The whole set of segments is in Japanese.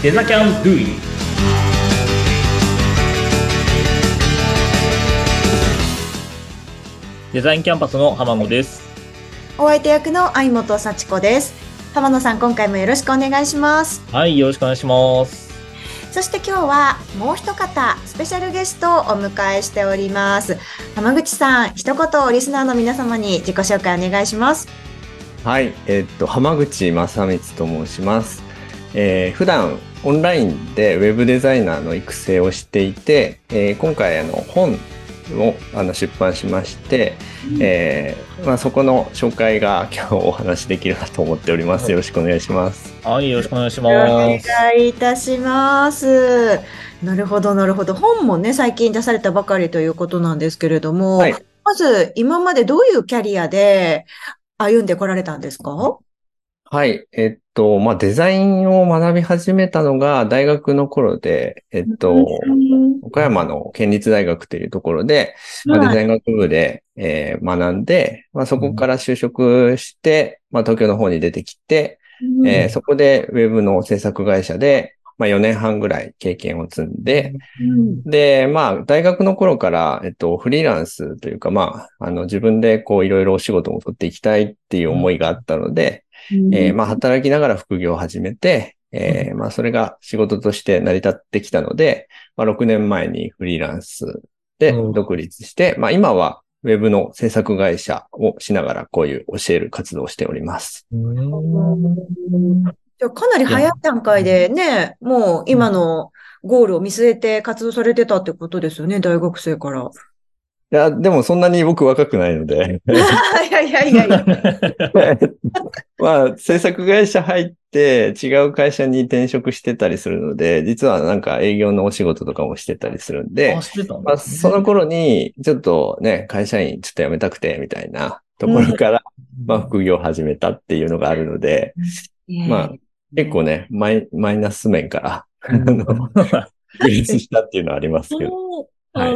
Then I can do it. Design Campus の浜野です。お相手役の相本幸子です。浜野さん、今回もよろしくお願いします。はい、よろしくお願いします。そして今日はもう一方スペシャルゲストをお迎えしております。浜口さん、一言リスナーの皆様に自己紹介お願いします。はい、浜口正光と申します。普段オンラインでウェブデザイナーの育成をしていて、今回本を出版しまして、そこの紹介が今日お話できればと思っております。よろしくお願いします。はい、よろしくお願いします。お願いいたします。なるほど。本もね、最近出されたばかりということなんですけれども、はい、まず今までどういうキャリアで歩んでこられたんですか？はい。デザインを学び始めたのが大学の頃で、岡山の県立大学というところで、デザイン学部で、学んで、そこから就職して、東京の方に出てきて、そこでウェブの制作会社で、4年半ぐらい経験を積んで、で、大学の頃から、フリーランスというか、自分でいろいろお仕事も取っていきたいっていう思いがあったので、働きながら副業を始めて、それが仕事として成り立ってきたので、6年前にフリーランスで独立して、今はウェブの制作会社をしながらこういう教える活動をしております。かなり早い段階でね、もう今のゴールを見据えて活動されてたってことですよね、大学生から。いや、でもそんなに僕若くないので。いや。制作会社入って違う会社に転職してたりするので、実はなんか営業のお仕事とかもしてたりするんで、その頃にちょっとね、会社員ちょっと辞めたくてみたいなところから、副業を始めたっていうのがあるので、結構ね、マイナス面から、独立したっていうのはありますけど。営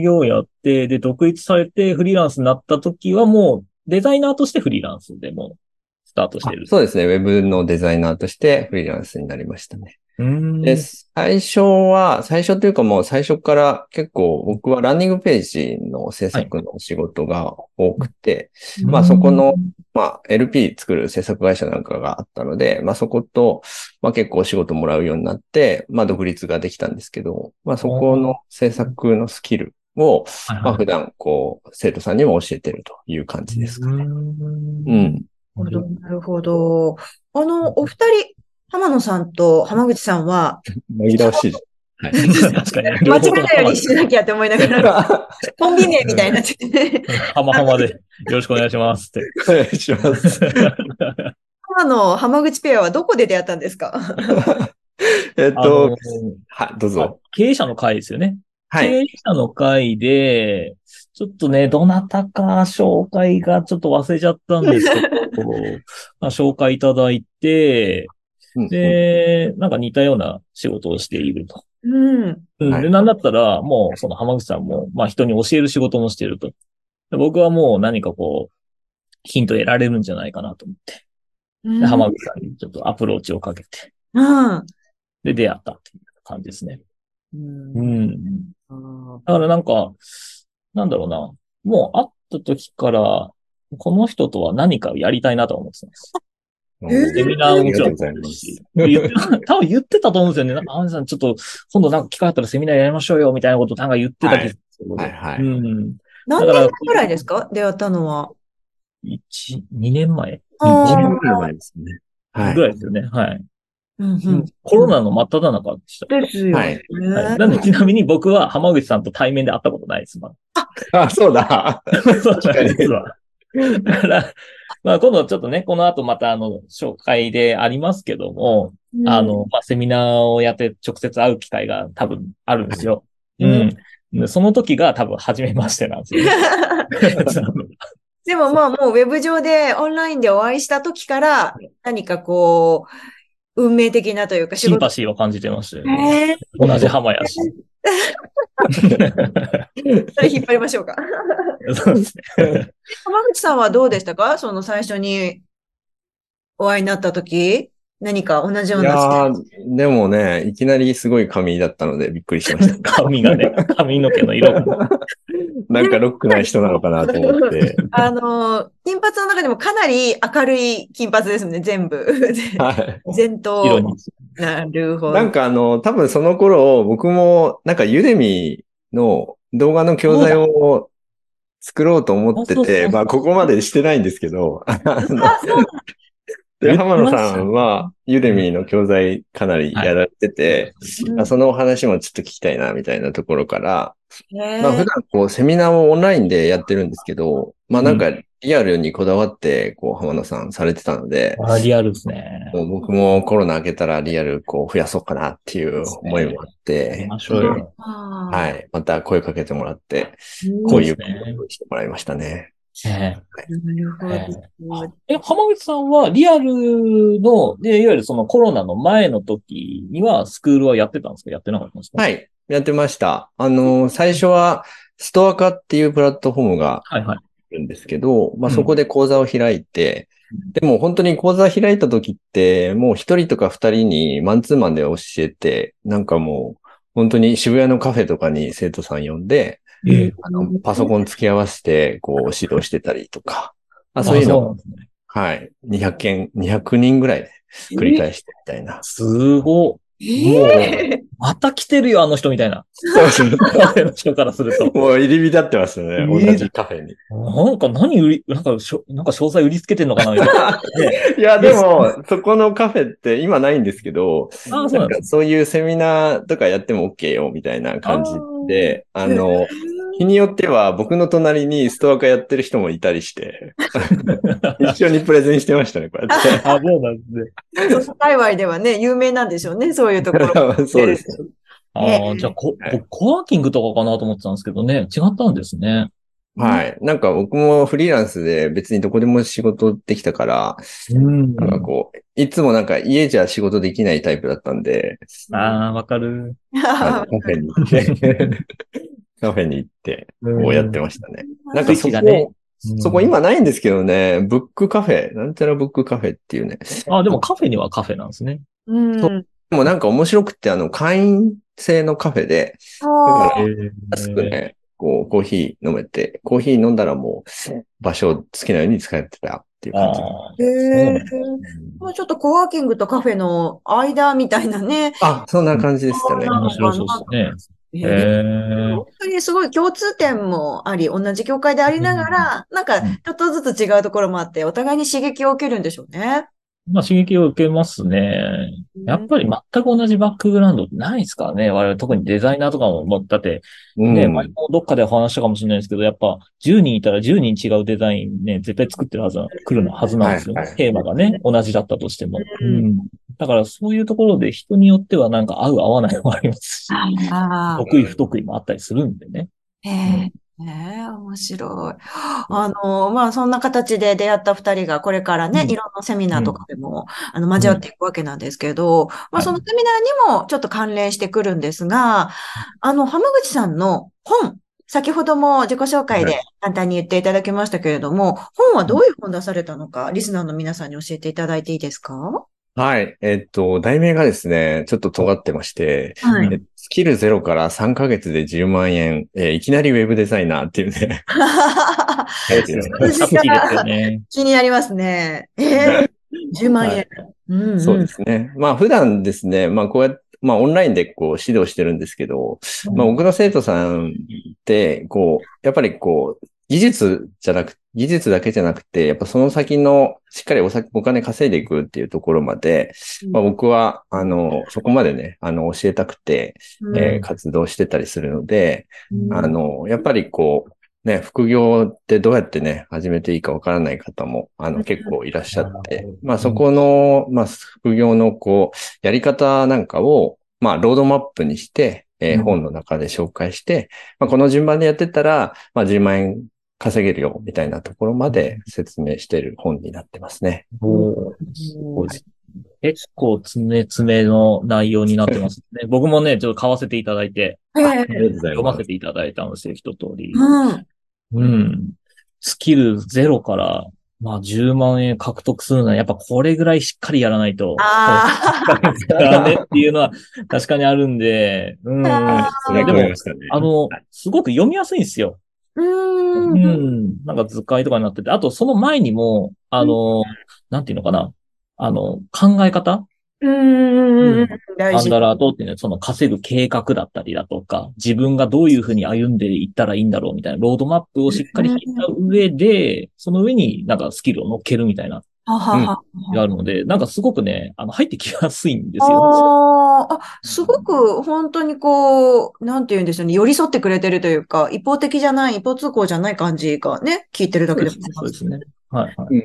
業をやって、で、独立されてフリーランスになった時はもうデザイナーとしてフリーランスでもスタートしてる。そうですね。ウェブのデザイナーとしてフリーランスになりましたね。で、最初というかもう最初から結構僕はランディングページの制作の仕事が多くて、そこの、LP 作る制作会社なんかがあったので、そこと、結構お仕事もらうようになって、独立ができたんですけど、そこの制作のスキルを、普段生徒さんにも教えてるという感じですかね。なるほど。お二人、浜野さんと浜口さんは、紛らわしい。はい、確かに間違えないようにしなきゃって思いながら、コンビ名みたいな。浜でよろしくお願いしますって。お願いします。浜口ペアはどこで出会ったんですか？どうぞ。経営者の会ですよね。はい。経営者の会で、ちょっとね、どなたか紹介がちょっと忘れちゃったんですけど、紹介いただいて、で、なんか似たような仕事をしていると。で、なんだったら、もう、その浜口さんも、人に教える仕事もしていると。で、僕はもう何かヒント得られるんじゃないかなと思って。で、浜口さんにちょっとアプローチをかけて。で、出会ったっていう感じですね。だからなんか、なんだろうな。もう会った時から、この人とは何かをやりたいなと思ってたんです。セミナーもちろん。多分言ってたと思うんですよね。浜口さん、ちょっと、今度なんか機会あったらセミナーやりましょうよ、みたいなことなんか言ってた気がする。何年くらいですか？出会ったのは。2年前。1年くらい前ですね。ぐらいですよね。はい。コロナの真っ只中でした。ですよね。なので、ちなみに僕は浜口さんと対面で会ったことないです。そうだ。そうだ、実は。だから、今度ちょっとね、この後また紹介でありますけども、セミナーをやって直接会う機会が多分あるんですよ。その時が多分初めましてなんですよ。でももうウェブ上でオンラインでお会いした時から、何か運命的なというか、シンパシーを感じてましたよね。同じ浜やし。それ引っ張りましょうか。そうですね。浜口さんはどうでしたか？その最初にお会いになった時。何か同じような。いやでもね、いきなりすごい髪だったのでびっくりしました。髪がね、髪の毛の色が。なんかロックな人なのかなと思って。金髪の中でもかなり明るい金髪ですね、全部。はい、全頭。色に。なるほど。なんか多分その頃、僕もなんかユデミの動画の教材を作ろうと思ってて、まあここまでしてないんですけど。で、浜野さんは、ユデミの教材かなりやられてて、はいそのお話もちょっと聞きたいな、みたいなところから、まあ、普段こう、セミナーをオンラインでやってるんですけど、まあなんか、リアルにこだわって、こう、浜野さんされてたので、あリアルですね。僕もコロナ明けたらリアル、こう、増やそうかなっていう思いもあって、ね、はい、また声かけてもらって、こういうことをしてもらいましたね。浜口さんはリアルの、いわゆるそのコロナの前の時にはスクールはやってたんですか？やってなかったんですか？はい。やってました。最初はストア化っていうプラットフォームがあるんですけど、はいはい、まあ、そこで講座を開いて、うん、でも本当に講座開いた時って、もう一人とか二人にマンツーマンで教えて、なんかもう本当に渋谷のカフェとかに生徒さん呼んで、パソコン付き合わせて、こう、指導してたりとか。あ、そういうの。はい。200人ぐらい繰り返してみたいな。すごい。もう、また来てるよ、あの人みたいな。カフェの人からすると。もう入り浸ってますよね、同じカフェに。なんかなんか詳細売りつけてんのかなみたいな。いや、でも、そこのカフェって今ないんですけど、そういうセミナーとかやっても OK よ、みたいな感じ。で、日によっては僕の隣にストア化やってる人もいたりして、一緒にプレゼンしてましたね、こうやって。あ、そうなんですね。そうそう、界隈ではね、有名なんでしょうね、そういうところ。そうです。ああ、じゃあ、コワーキングとかかなと思ってたんですけどね、違ったんですね。はい。なんか僕もフリーランスで別にどこでも仕事できたから、なんかこう、いつもなんか家じゃ仕事できないタイプだったんで。ああ、わかる。カフェに行って、こうやってましたね。なんかそこ今ないんですけどね、ブックカフェ、なんちゃらブックカフェっていうね。ああ、でもカフェにはカフェなんですね。そう。でもなんか面白くて、会員制のカフェで、安くね、こう、コーヒー飲めて、コーヒー飲んだらもう、場所を好きなように使ってたっていう感じ。もうちょっとコワーキングとカフェの間みたいなね。あ、そんな感じでしたね。面白そうですね。本当にすごい共通点もあり、同じ業界でありながら、なんか、ちょっとずつ違うところもあって、お互いに刺激を受けるんでしょうね。まあ、刺激を受けますね。やっぱり全く同じバックグラウンドないですからね。我々特にデザイナーとかも、だって、ね、前もどっかで話したかもしれないですけど、やっぱ10人いたら10人違うデザインね、絶対作ってるはず、来るのはずなんですよ。テーマがね、同じだったとしても。だからそういうところで人によってはなんか合う合わないもありますし、得意不得意もあったりするんでね。ねえ、面白い。まあ、そんな形で出会った二人がこれからね、いろんなセミナーとかでも、交わっていくわけなんですけど、まあ、そのセミナーにもちょっと関連してくるんですが、浜口さんの本、先ほども自己紹介で簡単に言っていただきましたけれども、本はどういう本出されたのか、リスナーの皆さんに教えていただいていいですか？はい。題名がですね、ちょっと尖ってまして、スキルゼロから3ヶ月で10万円、いきなりウェブデザイナーっていうね。気になりますね。10万円、そうですね。まあ普段ですね、まあこうやって、まあオンラインでこう指導してるんですけど、まあ僕の生徒さんって、こう、やっぱりこう、技術だけじゃなくて、やっぱその先のしっかりお金稼いでいくっていうところまで、まあ、僕は、そこまでね、教えたくて、活動してたりするので、やっぱりこう、ね、副業ってどうやってね、始めていいかわからない方も、結構いらっしゃって、まあそこの、まあ副業のこう、やり方なんかを、まあロードマップにして、本の中で紹介して、まあこの順番でやってたら、まあ10万円、稼げるよ、みたいなところまで説明している本になってますね。おー、はい、結構詰めの内容になってますね。僕もね、ちょっと買わせていただいて、読ませていただいたんですよ、一通り。スキルゼロからまあ、10万円獲得するのは、やっぱこれぐらいしっかりやらないと。ああ。ねっていうのは確かにあるんで。うん。でも、すごく読みやすいんですよ。なんか図解とかになってて、あとその前にも、なんていうのかな。考え方アンダラートっていうのは、その稼ぐ計画だったりだとか、自分がどういうふうに歩んでいったらいいんだろうみたいな、ロードマップをしっかり引いた上で、その上になんかスキルを乗っけるみたいな、があるので、なんかすごくね、入ってきやすいんですよ。すごく本当にこう、なんて言うんでしょうね、寄り添ってくれてるというか、一方的じゃない、一方通行じゃない感じがね、聞いてるだけでも。そうですね。はいはい。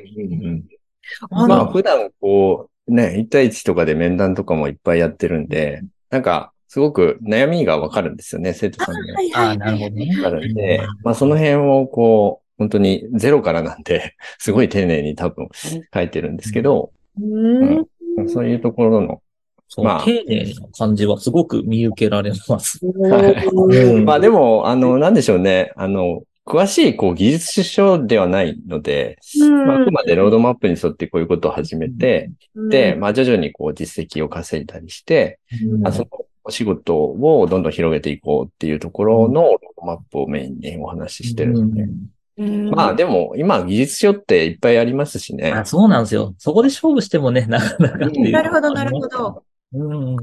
まあ普段こう、ね、一対一とかで面談とかもいっぱいやってるんで、なんか、すごく悩みがわかるんですよね、生徒さんに。なるほどね。わかるんで、まあその辺をこう、本当にゼロからなんで、すごい丁寧に多分書いてるんですけど、そういうところの、まあ、丁寧な感じはすごく見受けられます。まあでも、なんでしょうね、詳しい、こう、技術書ではないので、まあ、あくまでロードマップに沿ってこういうことを始めて、で、まあ、徐々にこう、実績を稼いだりして、そのお仕事をどんどん広げていこうっていうところのロードマップをメインにお話ししてるので。まあ、でも、今、技術書っていっぱいありますしね。そうなんですよ。そこで勝負してもね、なかなかっていう。なるほど、なるほど。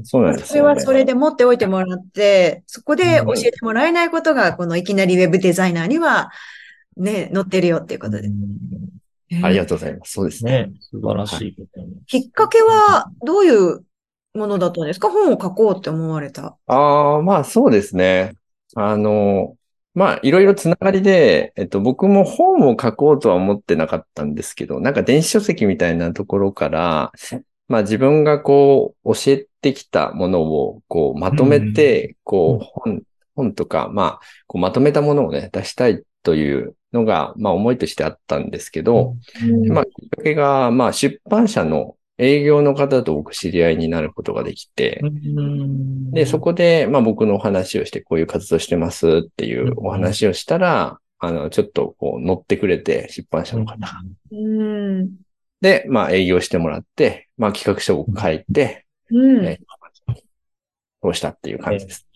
そうなんですよね。それはそれで持っておいてもらって、そこで教えてもらえないことが、このいきなりウェブデザイナーには、ね、載ってるよっていうことで。ありがとうございます。そうですね。素晴らしい。きっかけは、どういうものだったんですか？本を書こうって思われた。まあそうですね。まあいろいろつながりで、僕も本を書こうとは思ってなかったんですけど、なんか電子書籍みたいなところから、まあ自分がこう教えてきたものをこうまとめて、こう本とか、まあこうまとめたものをね、出したいというのが、まあ思いとしてあったんですけど、まあきっかけが、まあ出版社の営業の方と僕知り合いになることができて、で、そこでまあ僕のお話をしてこういう活動してますっていうお話をしたら、ちょっとこう乗ってくれて、出版社の方。で、まあ営業してもらって、まあ企画書を書いて、そうしたっていう感じです。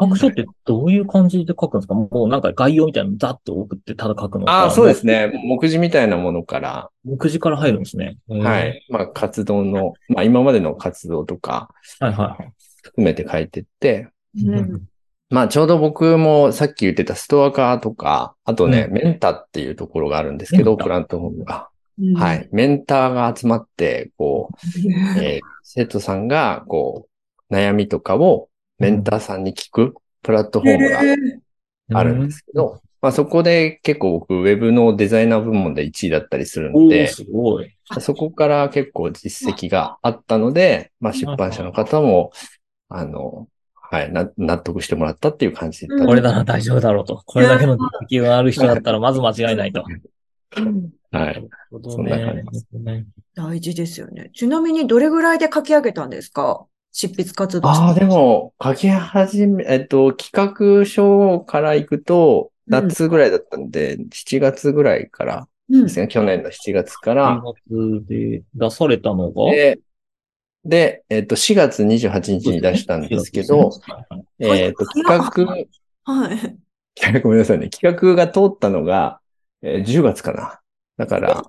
企画書ってどういう感じで書くんですか？もうなんか概要みたいなのざっと送ってただ書くのか。そうですね。目次みたいなものから。目次から入るんですね。はい。まあ活動の、まあ今までの活動とか、含めて書いてって、まあちょうど僕もさっき言ってたストアカーとか、あとね、メンタっていうところがあるんですけど、プラットフォームが。はい。メンターが集まって、こう、生徒さんが、こう、悩みとかをメンターさんに聞くプラットフォームがあるんですけど、まあそこで結構僕、ウェブのデザイナー部門で1位だったりするので、すごい。そこから結構実績があったので、まあ出版社の方も、はい、納得してもらったっていう感じで。これなら大丈夫だろうと。これだけの実績がある人だったら、まず間違いないと。はい。そんな感じですね。大事ですよね。ちなみにどれぐらいで書き上げたんですか？執筆活動。でも、書き始め、企画書から行くと、夏ぐらいだったんで、7月ぐらいからですね、去年の7月から。7月で出されたのがで、4月28日に出したんですけど、企画、ごめんなさいね、企画が通ったのが、10月かな。だから、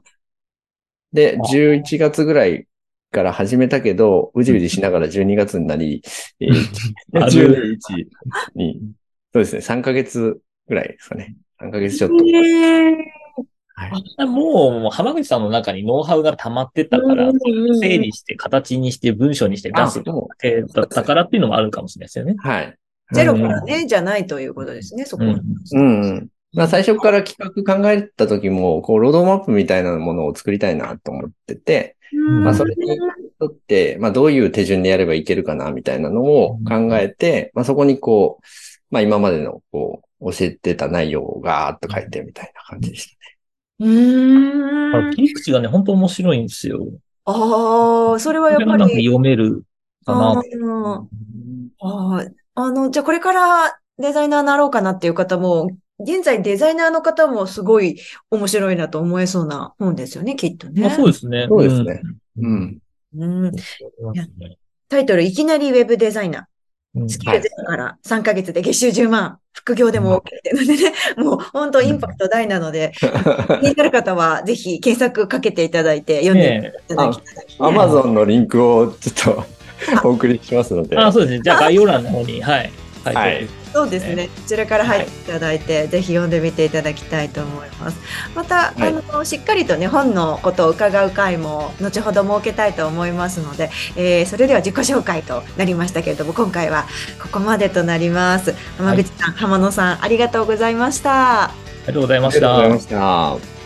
で、11月ぐらいから始めたけど、うじうじしながら12月になり、11に、そうですね、3ヶ月ぐらいですかね。3ヶ月ちょっと。もう、浜口さんの中にノウハウが溜まってたから、整理して、形にして、文章にして出すだったからっていうのもあるかもしれないですよね。はい。ゼロからね、じゃないということですね、そこは。まあ最初から企画考えた時も、こう、ロードマップみたいなものを作りたいなと思ってて、まあそれにとって、まあどういう手順でやればいけるかなみたいなのを考えて、まあそこにこう、まあ今までのこう、教えてた内容をガーッと書いてみたいな感じでしたね。切り口がね、本当面白いんですよ。それはやっぱり。なんか読めるかな。じゃあこれからデザイナーになろうかなっていう方も、現在デザイナーの方もすごい面白いなと思えそうな本ですよね、きっとね。まあ、そうですね。そうですね。うん。うん、タイトル、いきなりウェブデザイナー。スキルゼロから3ヶ月で月収10万。副業でも OK ってのでね、もう本当インパクト大なので、気になる方はぜひ検索かけていただいて読んでいただきたい。Amazon のリンクをちょっとお送りしますので。あ、そうですね。じゃあ概要欄の方に、はい。はい。そうですね。こちらから入っていただいて、はい、ぜひ読んでみていただきたいと思います。また、はい、しっかりとね、本のことを伺う回も後ほど設けたいと思いますので、それでは自己紹介となりましたけれども、今回はここまでとなります。浜口さん、はい、浜野さん、ありがとうございました。ありがとうございました。